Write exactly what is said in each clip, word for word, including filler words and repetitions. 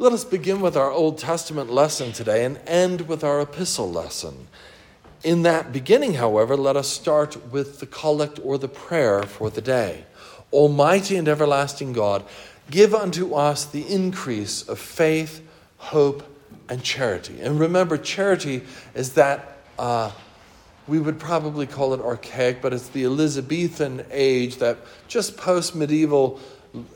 Let us begin with our Old Testament lesson today and end with our epistle lesson. In that beginning, however, let us start with the collect or the prayer for the day. Almighty and everlasting God, give unto us the increase of faith, hope, and charity. And remember, charity is that, uh, we would probably call it archaic, but it's the Elizabethan age, that just post-medieval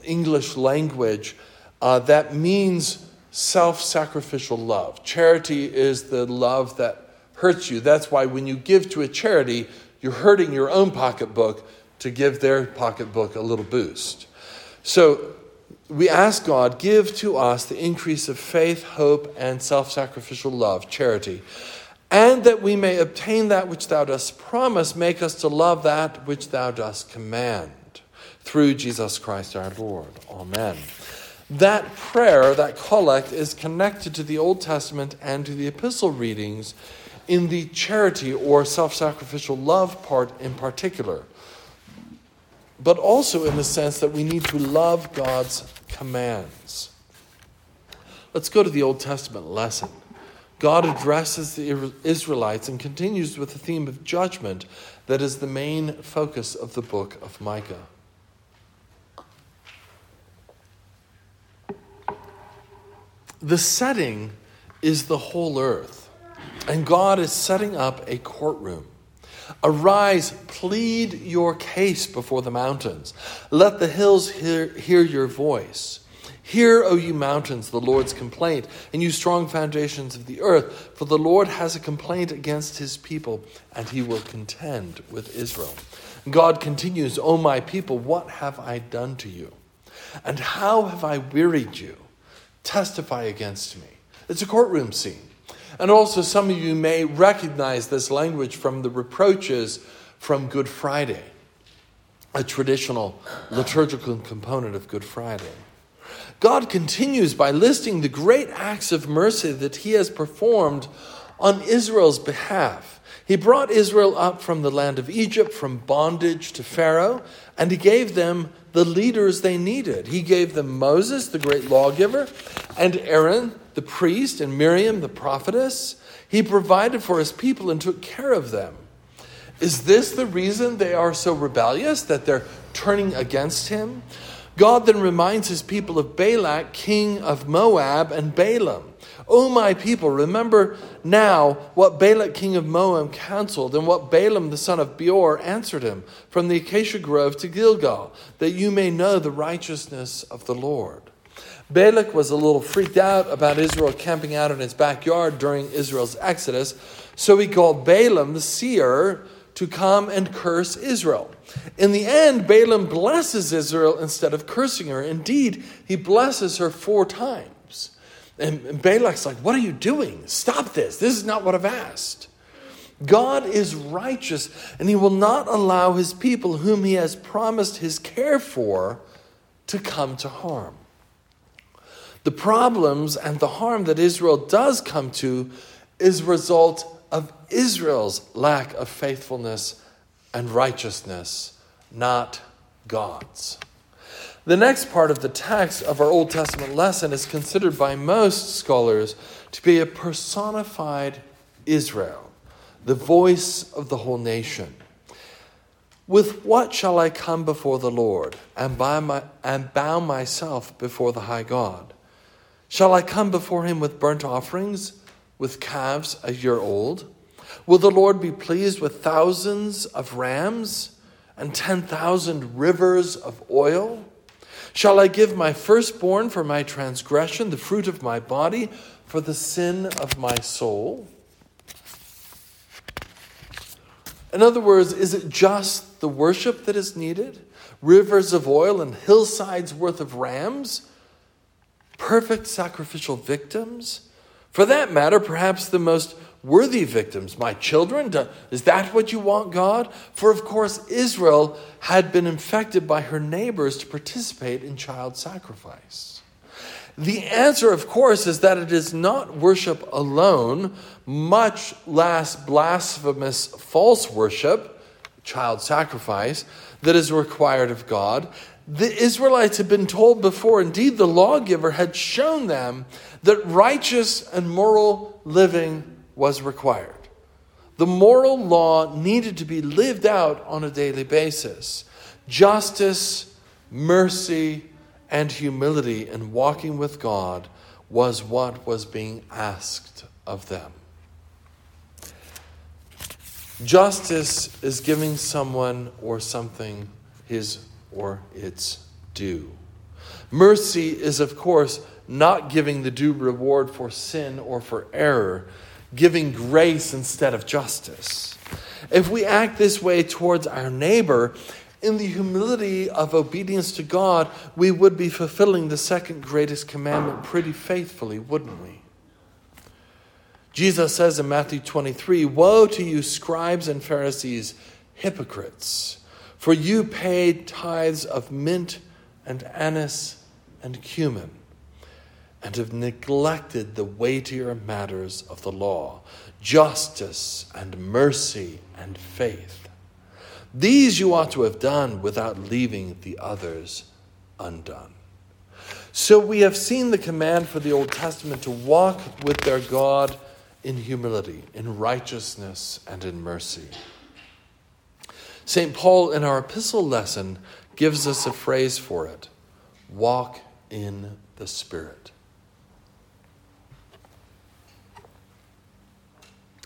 English language uh, that means self-sacrificial love. Charity is the love that hurts you. That's why when you give to a charity, you're hurting your own pocketbook to give their pocketbook a little boost. So we ask God, give to us the increase of faith, hope, and self-sacrificial love, charity, and that we may obtain that which thou dost promise, make us to love that which thou dost command. Through Jesus Christ our Lord. Amen. That prayer, that collect, is connected to the Old Testament and to the epistle readings in the charity or self-sacrificial love part in particular, but also in the sense that we need to love God's commands. Let's go to the Old Testament lesson. God addresses the Israelites and continues with the theme of judgment that is the main focus of the book of Micah. The setting is the whole earth, and God is setting up a courtroom. Arise, plead your case before the mountains. Let the hills hear, hear your voice. Hear, O you mountains, the Lord's complaint, and you strong foundations of the earth, for the Lord has a complaint against his people, and he will contend with Israel. God continues, O my people, what have I done to you? And how have I wearied you? Testify against me. It's a courtroom scene. And also, some of you may recognize this language from the reproaches from Good Friday, a traditional liturgical component of Good Friday. God continues by listing the great acts of mercy that he has performed on Israel's behalf. He brought Israel up from the land of Egypt, from bondage to Pharaoh, and he gave them the leaders they needed. He gave them Moses, the great lawgiver, and Aaron, the priest, and Miriam, the prophetess. He provided for his people and took care of them. Is this the reason they are so rebellious, that they're turning against him? God then reminds his people of Balak, king of Moab, and Balaam. O my people, remember now what Balak, king of Moab, counseled, and what Balaam, the son of Beor, answered him from the Acacia grove to Gilgal, that you may know the righteousness of the Lord. Balak was a little freaked out about Israel camping out in his backyard during Israel's exodus, so he called Balaam the seer to come and curse Israel. In the end, Balaam blesses Israel instead of cursing her. Indeed, he blesses her four times. And Balak's like, what are you doing? Stop this. This is not what I've asked. God is righteous, and he will not allow his people whom he has promised his care for to come to harm. The problems and the harm that Israel does come to is a result of Israel's lack of faithfulness and righteousness, not God's. The next part of the text of our Old Testament lesson is considered by most scholars to be a personified Israel, the voice of the whole nation. With what shall I come before the Lord and, by my, and bow myself before the high God? Shall I come before him with burnt offerings, with calves a year old? Will the Lord be pleased with thousands of rams and ten thousand rivers of oil? Shall I give my firstborn for my transgression, the fruit of my body, for the sin of my soul? In other words, is it just the worship that is needed? Rivers of oil and hillsides worth of rams? Perfect sacrificial victims? For that matter, perhaps the most worthy victims, my children. Is that what you want, God? For of course, Israel had been infected by her neighbors to participate in child sacrifice. The answer, of course, is that it is not worship alone, much less blasphemous false worship, child sacrifice, that is required of God. The Israelites had been told before, indeed the lawgiver had shown them, that righteous and moral living was required. The moral law needed to be lived out on a daily basis. Justice, mercy, and humility in walking with God was what was being asked of them. Justice is giving someone or something his or its due. Mercy is, of course, not giving the due reward for sin or for error, giving grace instead of justice. If we act this way towards our neighbor, in the humility of obedience to God, we would be fulfilling the second greatest commandment pretty faithfully, wouldn't we? Jesus says in Matthew twenty-three, "Woe to you, scribes and Pharisees, hypocrites! For you pay tithes of mint and anise and cumin, and have neglected the weightier matters of the law, justice and mercy and faith. These you ought to have done without leaving the others undone." So we have seen the command for the Old Testament to walk with their God in humility, in righteousness, and in mercy. Saint Paul, in our epistle lesson, gives us a phrase for it: walk in the Spirit.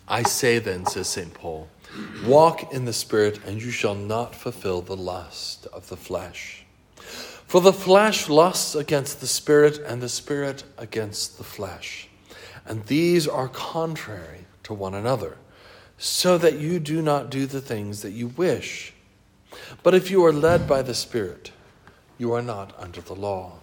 "I say then," says Saint Paul, "walk in the Spirit, and you shall not fulfill the lust of the flesh. For the flesh lusts against the Spirit, and the Spirit against the flesh. And these are contrary to one another, so that you do not do the things that you wish. But if you are led by the Spirit, you are not under the law."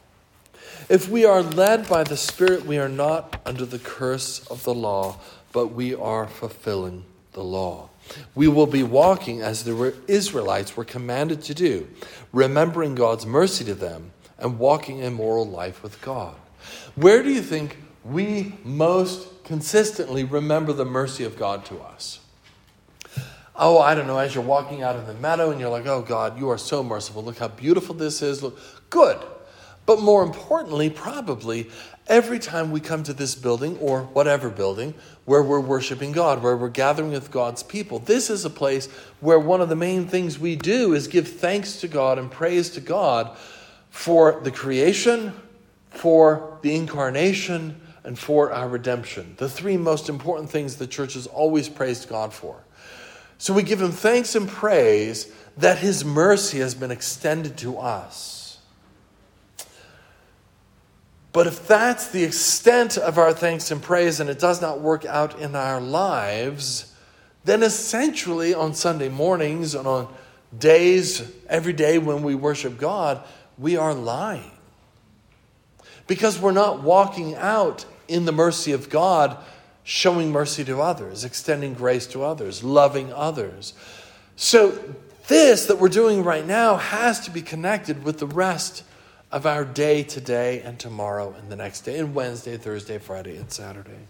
If we are led by the Spirit, we are not under the curse of the law, but we are fulfilling the law. We will be walking as the Israelites were commanded to do, remembering God's mercy to them and walking a moral life with God. Where do you think we most consistently remember the mercy of God to us? Oh, I don't know, as you're walking out in the meadow and you're like, "Oh God, you are so merciful. Look how beautiful this is. Look, good." But more importantly, probably, every time we come to this building or whatever building where we're worshiping God, where we're gathering with God's people, this is a place where one of the main things we do is give thanks to God and praise to God for the creation, for the incarnation, and for our redemption. The three most important things the church has always praised God for. So we give him thanks and praise that his mercy has been extended to us. But if that's the extent of our thanks and praise and it does not work out in our lives, then essentially on Sunday mornings and on days, every day when we worship God, we are lying. Because we're not walking out in the mercy of God, showing mercy to others, extending grace to others, loving others. So this that we're doing right now has to be connected with the rest of our day today and tomorrow and the next day and Wednesday, Thursday, Friday, and Saturday.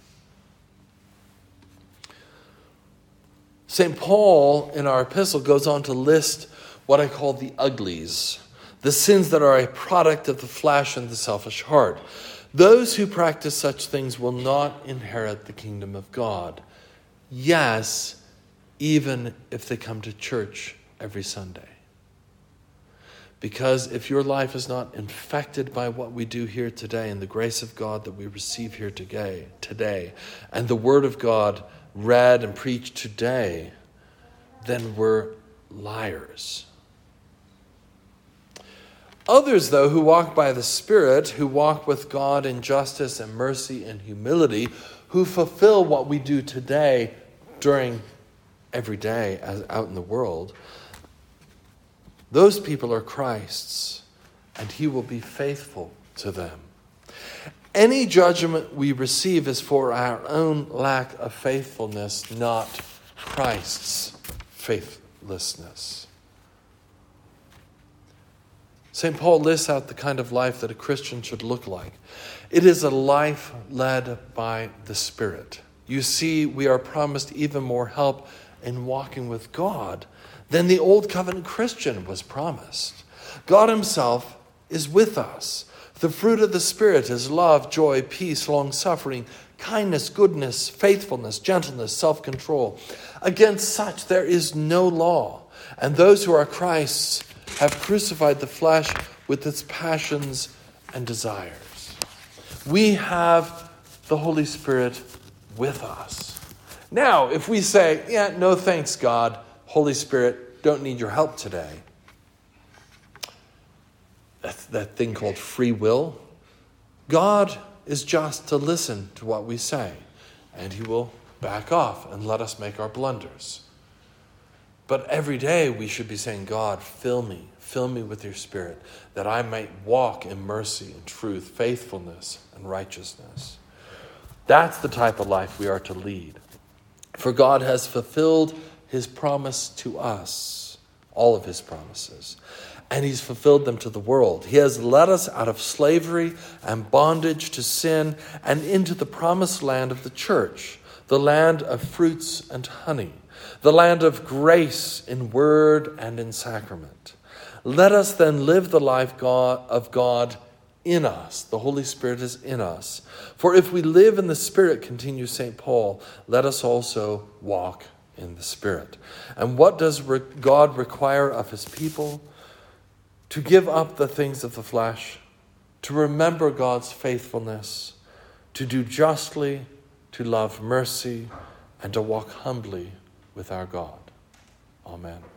Saint Paul in our epistle goes on to list what I call the uglies, the sins that are a product of the flesh and the selfish heart. Those who practice such things will not inherit the kingdom of God. Yes, even if they come to church every Sunday. Because if your life is not infected by what we do here today and the grace of God that we receive here today, today, and the word of God read and preached today, then we're liars. Others, though, who walk by the Spirit, who walk with God in justice and mercy and humility, who fulfill what we do today during every day as out in the world, those people are Christ's, and he will be faithful to them. Any judgment we receive is for our own lack of faithfulness, not Christ's faithlessness. Saint Paul lists out the kind of life that a Christian should look like. It is a life led by the Spirit. You see, we are promised even more help in walking with God than the Old Covenant Christian was promised. God himself is with us. The fruit of the Spirit is love, joy, peace, long-suffering, kindness, goodness, faithfulness, gentleness, self-control. Against such there is no law. And those who are Christ's have crucified the flesh with its passions and desires. We have the Holy Spirit with us. Now, if we say, yeah, no thanks, God, Holy Spirit, don't need your help today. That's that thing called free will. God is just to listen to what we say, and he will back off and let us make our blunders. But every day we should be saying, God, fill me, fill me with your Spirit, that I might walk in mercy and truth, faithfulness and righteousness. That's the type of life we are to lead. For God has fulfilled his promise to us, all of his promises, and he's fulfilled them to the world. He has led us out of slavery and bondage to sin and into the promised land of the church, the land of fruits and honey, the land of grace in word and in sacrament. Let us then live the life God, of God in us. The Holy Spirit is in us. For if we live in the Spirit, continues Saint Paul, let us also walk in the Spirit. And what does God require of his people? To give up the things of the flesh, to remember God's faithfulness, to do justly, to love mercy, and to walk humbly with our God. Amen.